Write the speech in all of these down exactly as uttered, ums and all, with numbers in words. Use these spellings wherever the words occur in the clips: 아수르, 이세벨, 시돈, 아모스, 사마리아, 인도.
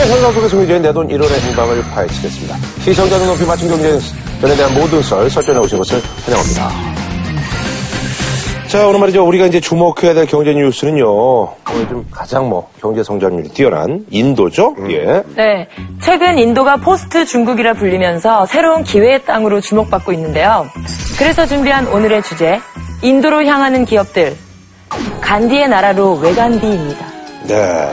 사회현상 속에 소개된 내 돈 일 원의 행방을 파헤치겠습니다. 시청자 눈높이 맞춤 경제에 대한 모든 썰 설전해 오신 것을 환영합니다. 자, 오늘 말이죠. 우리가 이제 주목해야 될 경제 뉴스는요. 오늘 좀 가장 뭐 경제 성장률이 뛰어난 인도죠. 음. 예. 네. 최근 인도가 포스트 중국이라 불리면서 새로운 기회의 땅으로 주목받고 있는데요. 그래서 준비한 오늘의 주제, 인도로 향하는 기업들. 간디의 나라로 외간디입니다. 네.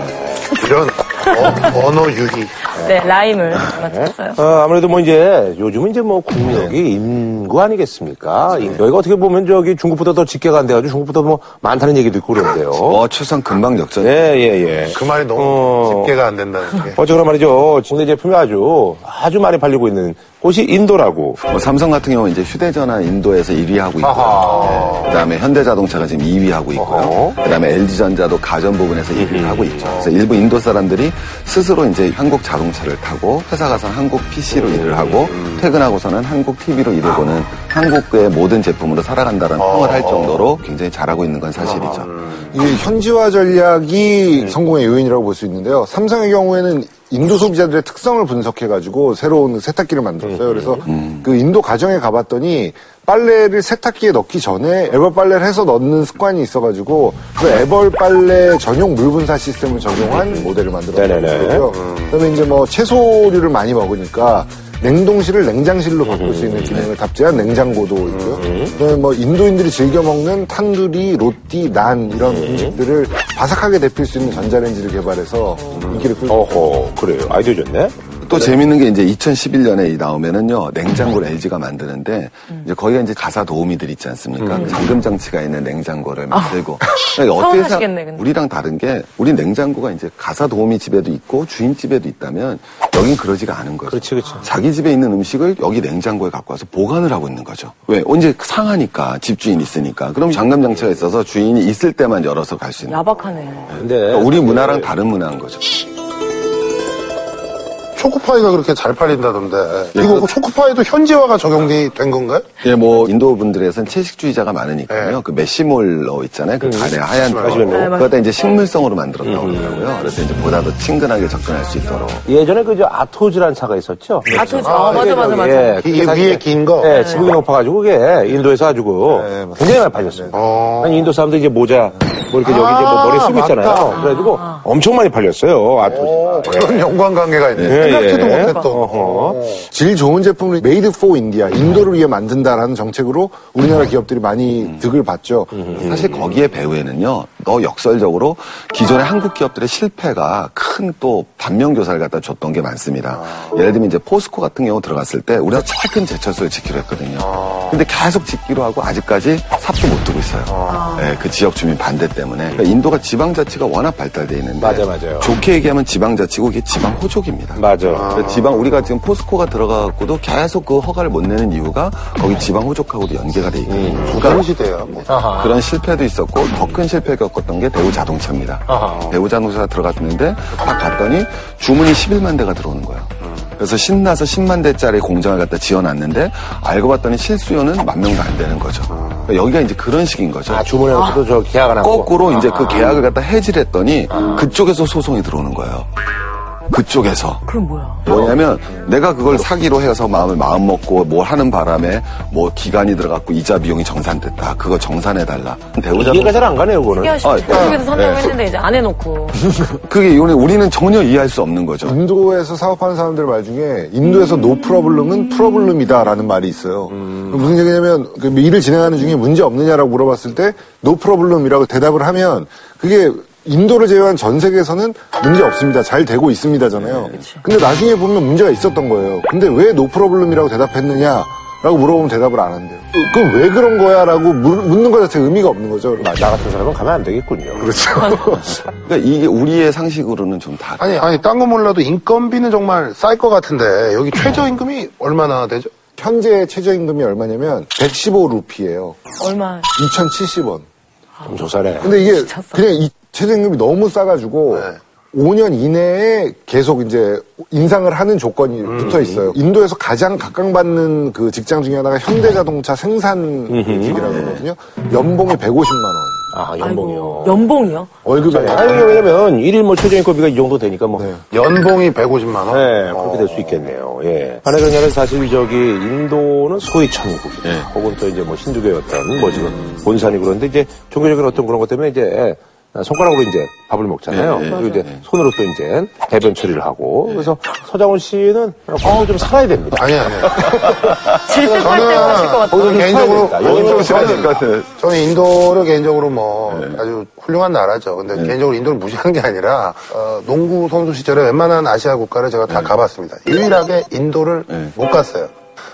이런 어, 언어 유기. 네, 라임을 맞췄어요. 어, 아무래도 뭐 이제 요즘은 이제 뭐 국력이 인구 아니겠습니까? 네. 여기가 어떻게 보면 저기 중국보다 더 짙게 간대가지고 중국보다 뭐 많다는 얘기도 있고 그러는데요. 어, 최상 금방 역전. 예, 예, 예. 그 말이 너무 어... 집계가 안 된다는 게. 어쨌거나 말이죠. 국내 제품이 아주 아주 많이 팔리고 있는 곳이 인도라고. 뭐 삼성 같은 경우는 이제 휴대전화 인도에서 일 위 하고 있고요. 네. 그다음에 현대자동차가 지금 이 위 하고 있고요. 어허. 그다음에 엘지전자도 가전 부분에서 일 위를 하고 있죠. 그래서 일부 인도 사람들이 스스로 이제 한국 자동차를 타고 회사 가서 한국 피씨로 음. 일을 하고 음. 퇴근하고서는 한국 티비로 일을 보는 아. 한국의 모든 제품으로 살아간다는 어. 평을 할 정도로 굉장히 잘하고 있는 건 사실이죠. 아. 이 현지화 전략이 음. 성공의 요인이라고 볼 수 있는데요. 삼성의 경우에는 인도 소비자들의 특성을 분석해가지고 새로운 세탁기를 만들었어요. 그래서 음. 그 인도 가정에 가봤더니 빨래를 세탁기에 넣기 전에 애벌 빨래를 해서 넣는 습관이 있어가지고 그 애벌 빨래 전용 물분사 시스템을 적용한 모델을 만들었어요. 그다음에 이제 뭐 채소류를 많이 먹으니까 냉동실을 냉장실로 바꿀 수 있는 기능을 탑재한 냉장고도 있고요. 그다음에 뭐 인도인들이 즐겨 먹는 탄두리, 로띠, 난 이런 음식들을 바삭하게 데필 수 있는 전자레인지를 개발해서 인기를 끌고. 어허, 그래요. 아이디어 좋네. 또 네. 재밌는 게 이제 이천십일 년에 나오면은요, 냉장고를 엘지가 만드는데, 음. 이제 거기가 이제 가사 도우미들 있지 않습니까? 음. 잠금장치가 있는 냉장고를 만들고. 아, 그러니까 어떻게 서운하시겠네, 근데. 우리랑 다른 게, 우리 냉장고가 이제 가사 도우미 집에도 있고, 주인 집에도 있다면, 여긴 그러지가 않은 거죠. 그렇지, 그렇지. 자기 집에 있는 음식을 여기 냉장고에 갖고 와서 보관을 하고 있는 거죠. 왜? 언제 상하니까, 집주인 있으니까. 그럼 잠금장치가 있어서 주인이 있을 때만 열어서 갈 수 있는. 야박하네. 네. 근데. 그러니까 우리 문화랑 다른 문화인 거죠. 초코파이가 그렇게 잘 팔린다던데. 예, 이거 그, 초코파이도 현지화가 적용이 된 건가요? 예, 뭐 인도 분들에선 채식주의자가 많으니까요. 예. 그 메시몰로 있잖아요. 그 간에 음, 하얀 거. 그거다 이제 식물성으로 만들었다고 그러더라고요. 음. 그래서 이제 보다 더 친근하게 접근할 수 있도록. 예전에 그저 아토즈라는 차가 있었죠. 네. 아토즈. 아, 아, 맞아, 맞아, 맞아. 예, 이게 위에 긴 거. 예, 지붕이 높아가지고 그게 인도에서 아주고 예, 굉장히 많이 팔렸어요. 어. 아니 인도 사람들 이제 모자. 뭐 이렇게 아~ 여기 이제 뭐 머리 쓰고 맞다. 있잖아요. 그래가지고 아~ 엄청 많이 팔렸어요. 아토지. 그런 예. 연관 관계가 있네. 예, 생각지도 예. 못했던. 질 좋은 제품을 Made for India, 인도를 위해 만든다라는 정책으로 우리나라 기업들이 많이 음. 득을 봤죠. 음. 사실 거기에 배후에는요, 더 역설적으로 기존의 한국 기업들의 실패가 큰 또 반면교사를 갖다 줬던 게 많습니다. 아~ 예를 들면 이제 포스코 같은 경우 들어갔을 때 우리가 짧은 제철소를 짓기로 했거든요. 아~ 근데 계속 짓기로 하고 아직까지 삽도 못 두고 있어요. 아~ 네, 그 지역 주민 반대 때. 때문에 그러니까 인도가 지방자치가 워낙 발달되어 있는데 맞아, 맞아요. 좋게 얘기하면 지방자치고 이게 지방호족입니다. 맞아. 아. 지방 우리가 지금 포스코가 들어가고도 계속 그 허가를 못 내는 이유가 거기 지방호족하고도 연계가 돼 있거든요. 음. 그러니까 그런 시대예요. 뭐. 그런 실패도 있었고 더 큰 실패를 겪었던 게 대우자동차입니다. 아하. 대우자동차 들어갔는데 딱 갔더니 주문이 십일만 대가 들어오는 거예요. 음. 그래서 신나서 십만 대짜리 공장을 갖다 지어놨는데 알고 봤더니 실수요는 만 명도 안 되는 거죠. 그러니까 여기가 이제 그런 식인 거죠. 아, 주문해서도 저 계약을 안 하고. 거꾸로 이제 그 계약을 갖다 해지했더니 그쪽에서 소송이 들어오는 거예요. 그쪽에서. 그럼 뭐야? 뭐냐면 내가 그걸 사기로 해서 마음을 마음 먹고 뭘 하는 바람에 뭐 기간이 들어갔고 이자 비용이 정산됐다. 그거 정산해 달라. 대우자동차 이해가 잘 안 가네요, 그거는. 특이하시죠. 그쪽에서 산다고 했는데 이제 안 해놓고. 그게 이번에 우리는 전혀 이해할 수 없는 거죠. 인도에서 사업하는 사람들 말 중에 인도에서 음. no problem은 problem이다라는 말이 있어요. 음. 무슨 얘기냐면 그 일을 진행하는 중에 문제 없느냐라고 물어봤을 때 no problem이라고 대답을 하면 그게 인도를 제외한 전 세계에서는 문제 없습니다. 잘 되고 있습니다잖아요. 네, 근데 나중에 보면 문제가 있었던 거예요. 근데 왜 노 프로블럼이라고 대답했느냐라고 물어보면 대답을 안 한대요. 그럼 왜 그런 거야? 라고 묻는 것 자체가 의미가 없는 거죠. 나, 나 같은 사람은 가면 안 되겠군요. 그렇죠. 그러니까 이게 우리의 상식으로는 좀 다르죠. 아니, 아니, 딴 거 몰라도 인건비는 정말 쌀 것 같은데 여기 최저임금이 얼마나 되죠? 현재 최저임금이 얼마냐면 백십오 루피예요. 얼마? 이천칠십 원. 좀 조사래. 근데 이게 미쳤어. 그냥 이 최저임금이 너무 싸가지고 네. 오 년 이내에 계속 이제 인상을 하는 조건이 음. 붙어 있어요. 인도에서 가장 각광받는 그 직장 중에 하나가 현대자동차 생산 직이라고 하거든요. 연봉이 백오십만 원. 아, 연봉이요. 아이고, 연봉이요? 월급이 다행히 왜냐면 일일몰 최저임금비가 이 정도 되니까 뭐 네. 연봉이 백오십만 원? 네, 그렇게 될 수 있겠네요. 예. 한해경야는 사실 저기 인도는 소위 천국이다. 네. 혹은 또 이제 뭐 신주교였던 뭐 지금 음. 본산이고 그런데 이제 종교적인 어떤 그런 것 때문에 이제 손가락으로 이제 밥을 먹잖아요. 네, 그리고 이제 네. 손으로 또 이제 배변 처리를 하고. 네. 그래서 서장훈 씨는 어, 좀 살아야 됩니다. 아니야, 아니야. 질색할 때 하실 것 같아요. 저는 개인적으로, 개인적으로 살아야 될 것 같아요. 저는 인도를 개인적으로 뭐 네. 아주 훌륭한 나라죠. 근데 네. 개인적으로 인도를 무시하는 게 아니라 어, 농구 선수 시절에 웬만한 아시아 국가를 제가 다 네. 가봤습니다. 유일하게 인도를 네. 못 갔어요.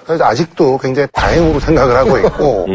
그래서 아직도 굉장히 다행으로 생각을 하고 있고.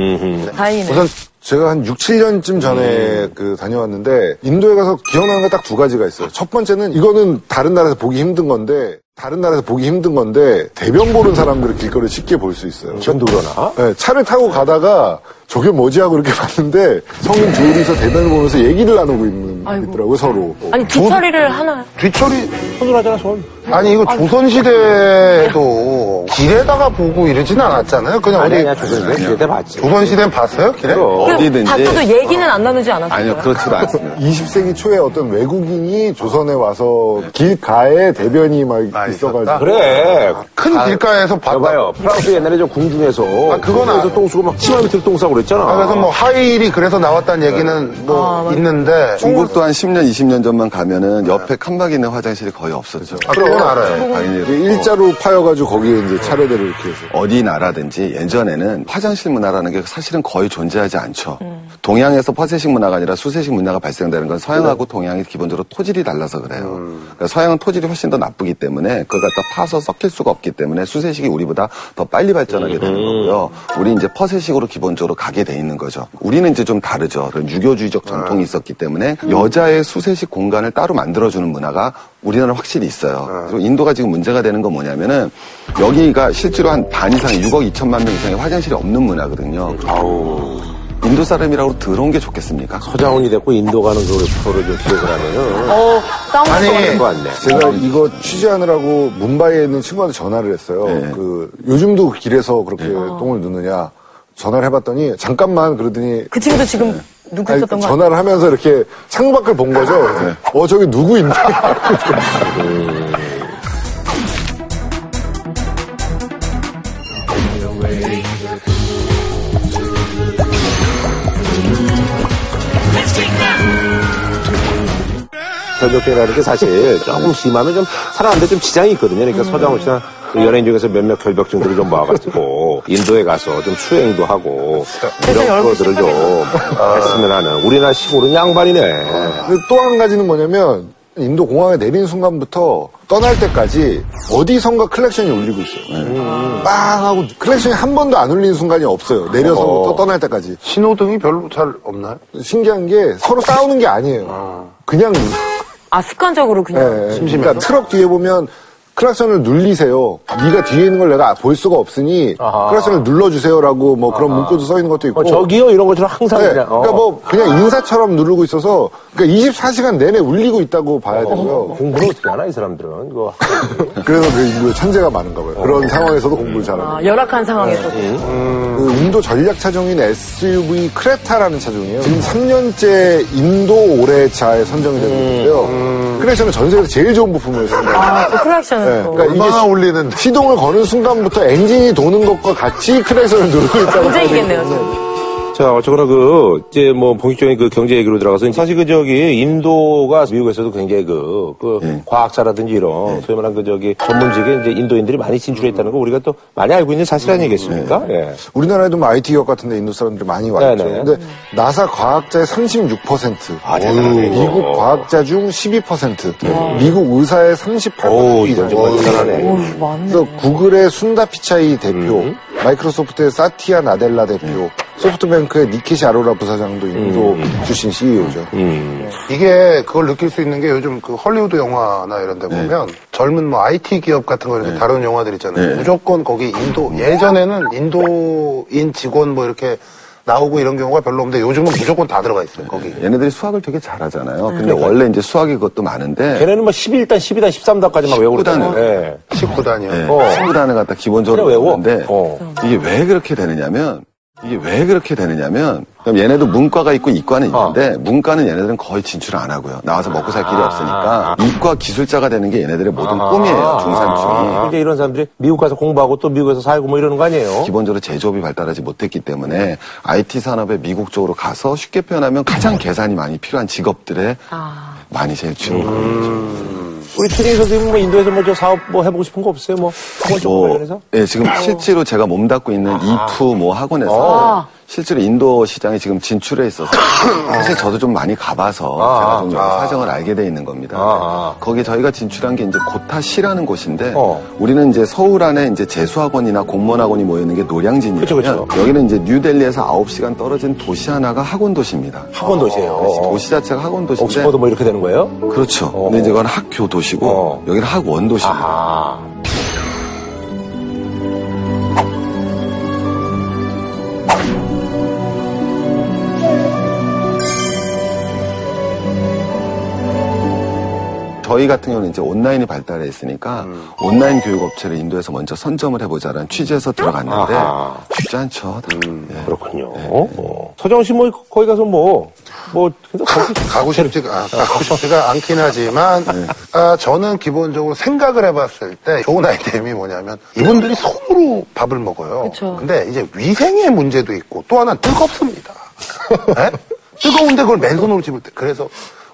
다행이네. 우선 제가 한 육, 칠 년쯤 전에 음. 그 다녀왔는데 인도에 가서 기억나는 게 딱 두 가지가 있어요. 첫 번째는 이거는 다른 나라에서 보기 힘든 건데 다른 나라에서 보기 힘든 건데 대변 보는 사람들을 길거리에 쉽게 볼 수 있어요. 전도 그러나? 네, 차를 타고 가다가 저게 뭐지 하고 이렇게 봤는데 성인 둘이서 대변을 보면서 얘기를 나누고 있는 있더라고요, 서로. 아니 뒤처리를 조... 하나? 뒤처리 손으로 하잖아, 손. 아니 이거 조선시대에도 길에다가 보고 이러진 않았잖아요. 그냥 아니, 어디 아니야, 조선시대 길에다 봤지. 조선시대는 봤어요? 길에? 어디든지. 봤어도 얘기는 어. 안 나누지 않았어요. 아니요, 그렇지도 않습니다. 이십 세기 초에 어떤 외국인이 조선에 와서 네. 길가에 대변이 막 아, 있어가지고 있었다? 그래 큰 아, 길가에서 봤다. 봐봐요. 프랑스 옛날에 저 궁중에서 아, 그건 궁중에서 똥수고 막 치마 밑으로 똥 싸고 그랬잖아. 아, 그래서 뭐 하이힐이 그래서 나왔다는 얘기는 네. 뭐 아, 있는데 중국도 한 십 년, 이십 년 전만 가면은 옆에 네. 칸막이 있는 화장실이 거의 없었죠. 아, 그건 그럼 알아요. 당연히 일자로 파여가지고 거기에 이제 차례대로 이렇게 해서 어디 나라든지 예전에는 화장실 문화라는 게 사실은 거의 존재하지 않죠. 음. 동양에서 파세식 문화가 아니라 수세식 문화가 발생되는 건 서양하고 그래. 동양이 기본적으로 토질이 달라서 그래요. 음. 그러니까 서양은 토질이 훨씬 더 나쁘기 때문에 그걸 갖다 파서 섞일 수가 없기 때문에 수세식이 우리보다 더 빨리 발전하게 되는 거고요. 우리 이제 퍼세식으로 기본적으로 가게 돼 있는 거죠. 우리는 이제 좀 다르죠. 유교주의적 전통이 있었기 때문에 여자의 수세식 공간을 따로 만들어주는 문화가 우리나라는 확실히 있어요. 그리고 인도가 지금 문제가 되는 건 뭐냐면은 여기가 실제로 한 반 이상 육억 이천만 명 이상의 화장실이 없는 문화거든요. 아우. 인도 사람이라고 들어온 게 좋겠습니까? 서장훈이 됐고 인도 가는 그 서로 좀 기억을 하면은 어, 싸움도 하는 거 같네. 제가 이거 취재하느라고 뭄바이에 있는 친구한테 전화를 했어요. 네. 그 요즘도 길에서 그렇게 네. 똥을 누느냐 전화를 해봤더니 잠깐만 그러더니 그 친구도 지금 네. 누구 있었던 아니, 거 전화를 같아? 하면서 이렇게 창밖을 본 거죠. 네. 어 저기 누구인데? 결벽증이라는 게 사실 조금 심하면 좀 사람한테 좀 지장이 있거든요. 그러니까 음. 서장훈 씨나 연예인 중에서 몇몇 결벽증들을 좀 모아가지고 인도에 가서 좀 수행도 하고 이런 것들을 좀 했으면 하는 우리나라 시골은 양반이네. 또 한 가지는 뭐냐면 인도 공항에 내린 순간부터 떠날 때까지 어디선가 클렉션이 울리고 있어요. 음. 빵 하고 클렉션이 한 번도 안 울리는 순간이 없어요. 내려서부터 어. 떠날 때까지. 신호등이 별로 잘 없나요? 신기한 게 서로 싸우는 게 아니에요. 아. 그냥 아 습관적으로 그냥 네, 심심해서? 그러니까 트럭 뒤에 보면 클락션을 눌리세요. 네가 뒤에 있는 걸 내가 볼 수가 없으니 아하. 클락션을 눌러주세요라고 뭐 그런 아하. 문구도 써 있는 것도 있고. 어, 저기요 이런 것처럼 항상 네, 그냥. 어. 그러니까 뭐 그냥 인사처럼 누르고 있어서 그러니까 이십사 시간 내내 울리고 있다고 봐야 되고요. 어, 공부를 어떻게 하나 이 사람들은. 그거. 그래서 그 인도에 천재가 많은가 봐요. 어. 그런 상황에서도 공부를 잘하는. 아, 열악한 상황에서도. 네. 음. 그 인도 전략 차종인 에스유브이 크레타라는 차종이에요. 지금 삼 년째 인도 올해차에 선정이 되고 있는데요. 음. 크레타는 전 세계에서 제일 좋은 부품을 씁니다. 아, 그 크레타는. 네, 그러니까 얼마나 이게 울리는 시동을 거는 순간부터 엔진이 도는 것과 같이 크랙션을 누르고 있다고. 문제이겠네요, 저는. 자, 어쨌거나 그, 이제 뭐, 본격적인 그 경제 얘기로 들어가서 사실 그 저기, 인도가 미국에서도 굉장히 그, 그, 네. 과학자라든지 이런, 네. 소위 말한 그 저기, 전문직에 이제 인도인들이 많이 진출했다는 거 우리가 또 많이 알고 있는 사실 아니겠습니까? 네. 네. 우리나라에도 뭐 아이티 기업 같은데 인도 사람들이 많이 왔죠. 네, 네. 근데 나사 과학자의 삼십육 퍼센트. 아, 대단하네. 미국 오. 과학자 중 십이 퍼센트. 네. 미국 의사의 삼십팔 퍼센트. 오, 이거 정말 대단하네. 오, 맞네. 그래서 구글의 순다 피차이 대표, 음. 마이크로소프트의 사티아 나델라 대표, 음. 소프트뱅크의 니키시 아로라 부사장도 인도 음. 출신 씨이오죠. 음. 이게 그걸 느낄 수 있는 게 요즘 그 헐리우드 영화나 이런 데 보면 네. 젊은 뭐 아이티 기업 같은 거 이렇게 네. 다루는 영화들 있잖아요. 네. 무조건 거기 인도, 예전에는 인도인 직원 뭐 이렇게 나오고 이런 경우가 별로 없는데 요즘은 무조건 다 들어가 있어요, 거기. 얘네들이 수학을 되게 잘하잖아요. 근데 그러니까. 원래 이제 수학이 그것도 많은데. 걔네는 뭐 십일 단, 십이 단, 십삼 단까지 막 외우고 그러잖아요. 네. 십구 단이요. 네. 어. 십구 단을 갖다 기본적으로 외우는데 어. 이게 왜 그렇게 되느냐면 이게 왜 그렇게 되느냐면 그럼 얘네도 문과가 있고 이과는 있는데 어. 문과는 얘네들은 거의 진출을 안 하고요. 나와서 먹고 살 길이 없으니까 이과 기술자가 되는 게 얘네들의 모든 아. 꿈이에요. 중삼층이. 근데 이런 사람들이 미국 가서 공부하고 또 미국에서 살고 뭐 이러는 거 아니에요? 기본적으로 제조업이 발달하지 못했기 때문에 아이티 산업에 미국 쪽으로 가서 쉽게 표현하면 가장 계산이 많이 필요한 직업들에 아. 많이 제일 주로 가는 거죠. 우리 트레이 선생님 뭐 인도에서 뭐 저 사업 뭐 해보고 싶은 거 없어요? 뭐 학원 쪽 관련해서? 예, 지금 실제로 제가 몸담고 있는 이투 뭐 학원에서 아. 실제로 인도 시장에 지금 진출해 있어서 사실 저도 좀 많이 가봐서 아. 제가 좀 여러 사정을 알게 돼 있는 겁니다. 아. 거기 저희가 진출한 게 이제 고타시라는 곳인데 어. 우리는 이제 서울 안에 이제 재수학원이나 공무원학원이 모여 있는 게 노량진이거든요. 여기는 이제 뉴델리에서 아홉 시간 떨어진 도시 하나가 학원 도시입니다. 학원 도시예요. 어. 도시 자체가 학원 도시인데. 옥스퍼드 뭐 이렇게 되는 거예요? 그렇죠. 어. 근데 이제 그건 학교 도시. 어. 여기는 학원 도시입니다. 아. 저희 같은 경우는 이제 온라인이 발달해 있으니까 음. 온라인 교육 업체를 인도에서 먼저 선점을 해보자라는 취지에서 들어갔는데 아하. 쉽지 않죠. 음, 네. 그렇군요. 네. 어. 서정 씨 뭐 거기 가서 뭐 뭐 계속 가고 싶지가 가고 싶지가 않긴 하지만 네. 아, 저는 기본적으로 생각을 해봤을 때 좋은 아이템이 뭐냐면 이분들이 속으로 밥을 먹어요. 그쵸. 근데 이제 위생의 문제도 있고 또 하나 뜨겁습니다. 네? 뜨거운데 그걸 맨손으로 집을 때 그래서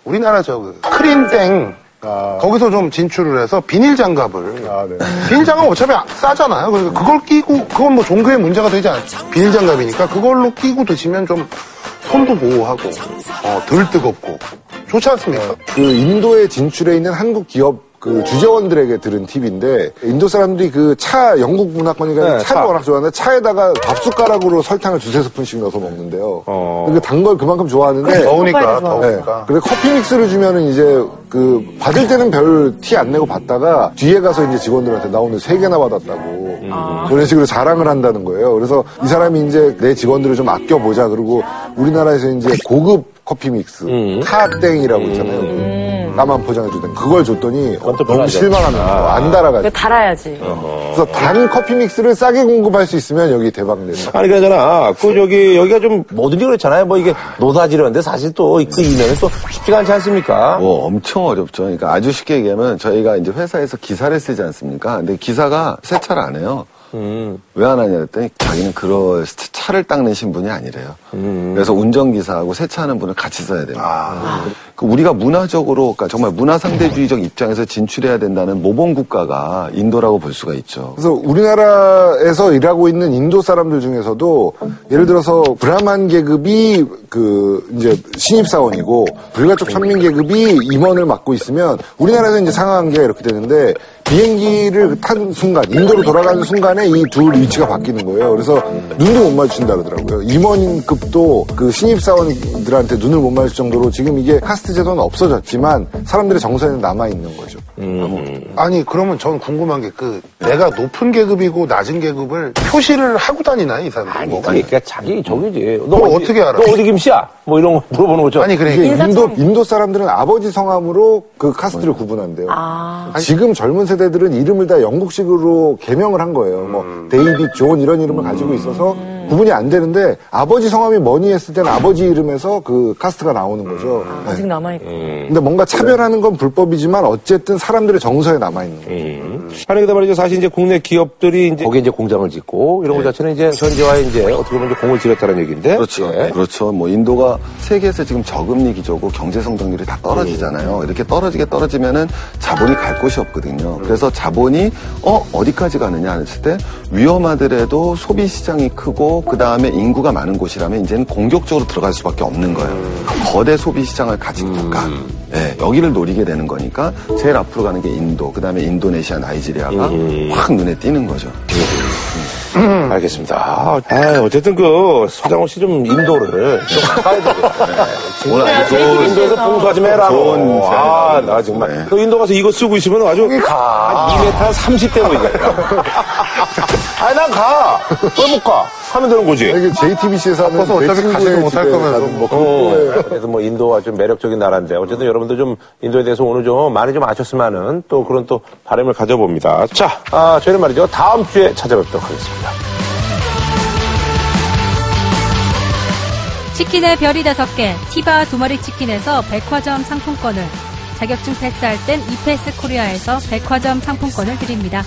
우리나라 저 그 크림땡 아... 거기서 좀 진출을 해서 비닐 장갑을 아, 네. 비닐 장갑 어차피 싸잖아요. 그래서 그걸 끼고 그건 뭐 종교의 문제가 되지 않죠. 비닐 장갑이니까 그걸로 끼고 드시면 좀 손도 보호하고 어, 덜 뜨겁고 좋지 않습니까? 그 인도에 진출해 있는 한국 기업 그 주재원들에게 들은 팁인데 인도 사람들이 그 차 영국 문화권이니까 네, 차를 차. 워낙 좋아하는데 차에다가 밥 숟가락으로 설탕을 두세 스푼씩 넣어서 먹는데요. 어. 그 단 걸 그만큼 좋아하는데 더우니까 더우니까. 네. 그래 커피 믹스를 주면은 이제 그 받을 때는 별 티 안 내고 받다가 뒤에 가서 이제 직원들한테 나 오늘 세 개나 받았다고 음. 그런 식으로 자랑을 한다는 거예요. 그래서 이 사람이 이제 내 직원들을 좀 아껴 보자. 그리고 우리나라에서 이제 고급 커피 믹스 음. 카땡이라고 있잖아요. 음. 나만 포장해주던 그걸 줬더니 어, 너무 실망하는 거예요. 안 달아가지고. 달아야지. 어허. 그래서 단 커피 믹스를 싸게 공급할 수 있으면 여기 대박내죠. 아니 그러잖아. 그 저기 여기가 좀 뭐든지 그렇잖아요. 뭐 이게 노다지려는데 사실 또 그 이면은 또 쉽지가 않지 않습니까? 뭐 엄청 어렵죠. 그러니까 아주 쉽게 얘기하면 저희가 이제 회사에서 기사를 쓰지 않습니까? 근데 기사가 세차를 안 해요. 음. 왜 안 하냐 했더니 자기는 그런 차를 닦는 신분이 아니래요. 음. 그래서 운전기사하고 세차하는 분을 같이 써야 됩니다. 아. 음. 우리가 문화적으로 그러니까 정말 문화상대주의적 입장에서 진출해야 된다는 모범국가가 인도라고 볼 수가 있죠. 그래서 우리나라에서 일하고 있는 인도 사람들 중에서도 예를 들어서 브라만 계급이 그 이제 신입사원이고 불가촉 천민 계급이 임원을 맡고 있으면 우리나라에서 이제 상하관계가 이렇게 되는데 비행기를 탄 순간 인도로 돌아가는 순간에 이 둘 위치가 바뀌는 거예요. 그래서 눈도 못 마주친다 그러더라고요. 임원급도 그 신입사원들한테 눈을 못 마주칠 정도로 지금 이게 카스트 제도는 없어졌지만 사람들의 정서에는 남아있는 거죠. 음. 아니 그러면 전 궁금한 게 그 내가 높은 계급이고 낮은 계급을 표시를 하고 다니나 이 사람들? 아니 그러니까 자기 저기지. 너 어디, 어떻게 알아? 너 어디 김씨야? 뭐 이런 거 물어보는 거죠. 아니 그래 인도 인도 사람들은 아버지 성함으로 그 카스트를 네. 구분한대요. 아. 지금 젊은 세대들은 이름을 다 영국식으로 개명을 한 거예요. 음. 뭐 데이빗, 존 이런 이름을 음. 가지고 있어서 구분이 안 되는데 아버지 성함이 뭐니 했을 때는 아버지 이름에서 그 카스트가 나오는 거죠. 음. 네. 아직 남아있고. 음. 근데 뭔가 차별하는 건 불법이지만 어쨌든 사람들의 정서에 남아있는 거죠. 음. 아니 그다 말이죠. 사실 이제 국내 기업들이 이제 거기에 이제 공장을 짓고 이런 네. 것 자체는 이제 현재와 이제 어떻게 보면 이제 공을 들였다는 얘기인데. 그렇죠. 네. 그렇죠. 뭐 인도가 세계에서 지금 저금리 기조고 경제 성장률이 다 떨어지잖아요. 이렇게 떨어지게 떨어지면은 자본이 갈 곳이 없거든요. 그래서 자본이 어 어디까지 가느냐 했을 때 위험하더라도 소비 시장이 크고 그 다음에 인구가 많은 곳이라면 이제는 공격적으로 들어갈 수밖에 없는 거예요. 거대 소비 시장을 가진 국가 네, 여기를 노리게 되는 거니까 제일 앞으로 가는 게 인도, 그 다음에 인도네시아, 나이지리아가 확 눈에 띄는 거죠. 음. 알겠습니다. 아, 아, 어쨌든 그 서장훈 씨 좀 인도를 좀 가까이 네. 오늘 아주 인도에서 봉사 좀 해라. 아, 나 정말. 네. 너 인도 가서 이거 쓰고 있으면 아주 가. 이 미터 삼십 대 보이겠다. 아니 난 가. 왜 못 가? 하면 되는 거지. 이게 제이티비씨에서 하는 어차피 가지도 못할 거면서 뭐. 어. 그래서 뭐 인도가 좀 매력적인 나라인데 어쨌든 여러분들 좀 인도에 대해서 오늘 좀 많이 좀 아셨으면은 또 그런 또 바람을 가져봅니다. 자, 아, 저희는 말이죠. 다음 주에 찾아뵙도록 하겠습니다. 치킨에 별이 다섯 개, 티바 두 마리 치킨에서 백화점 상품권을, 자격증 패스할 땐 이패스 코리아에서 백화점 상품권을 드립니다.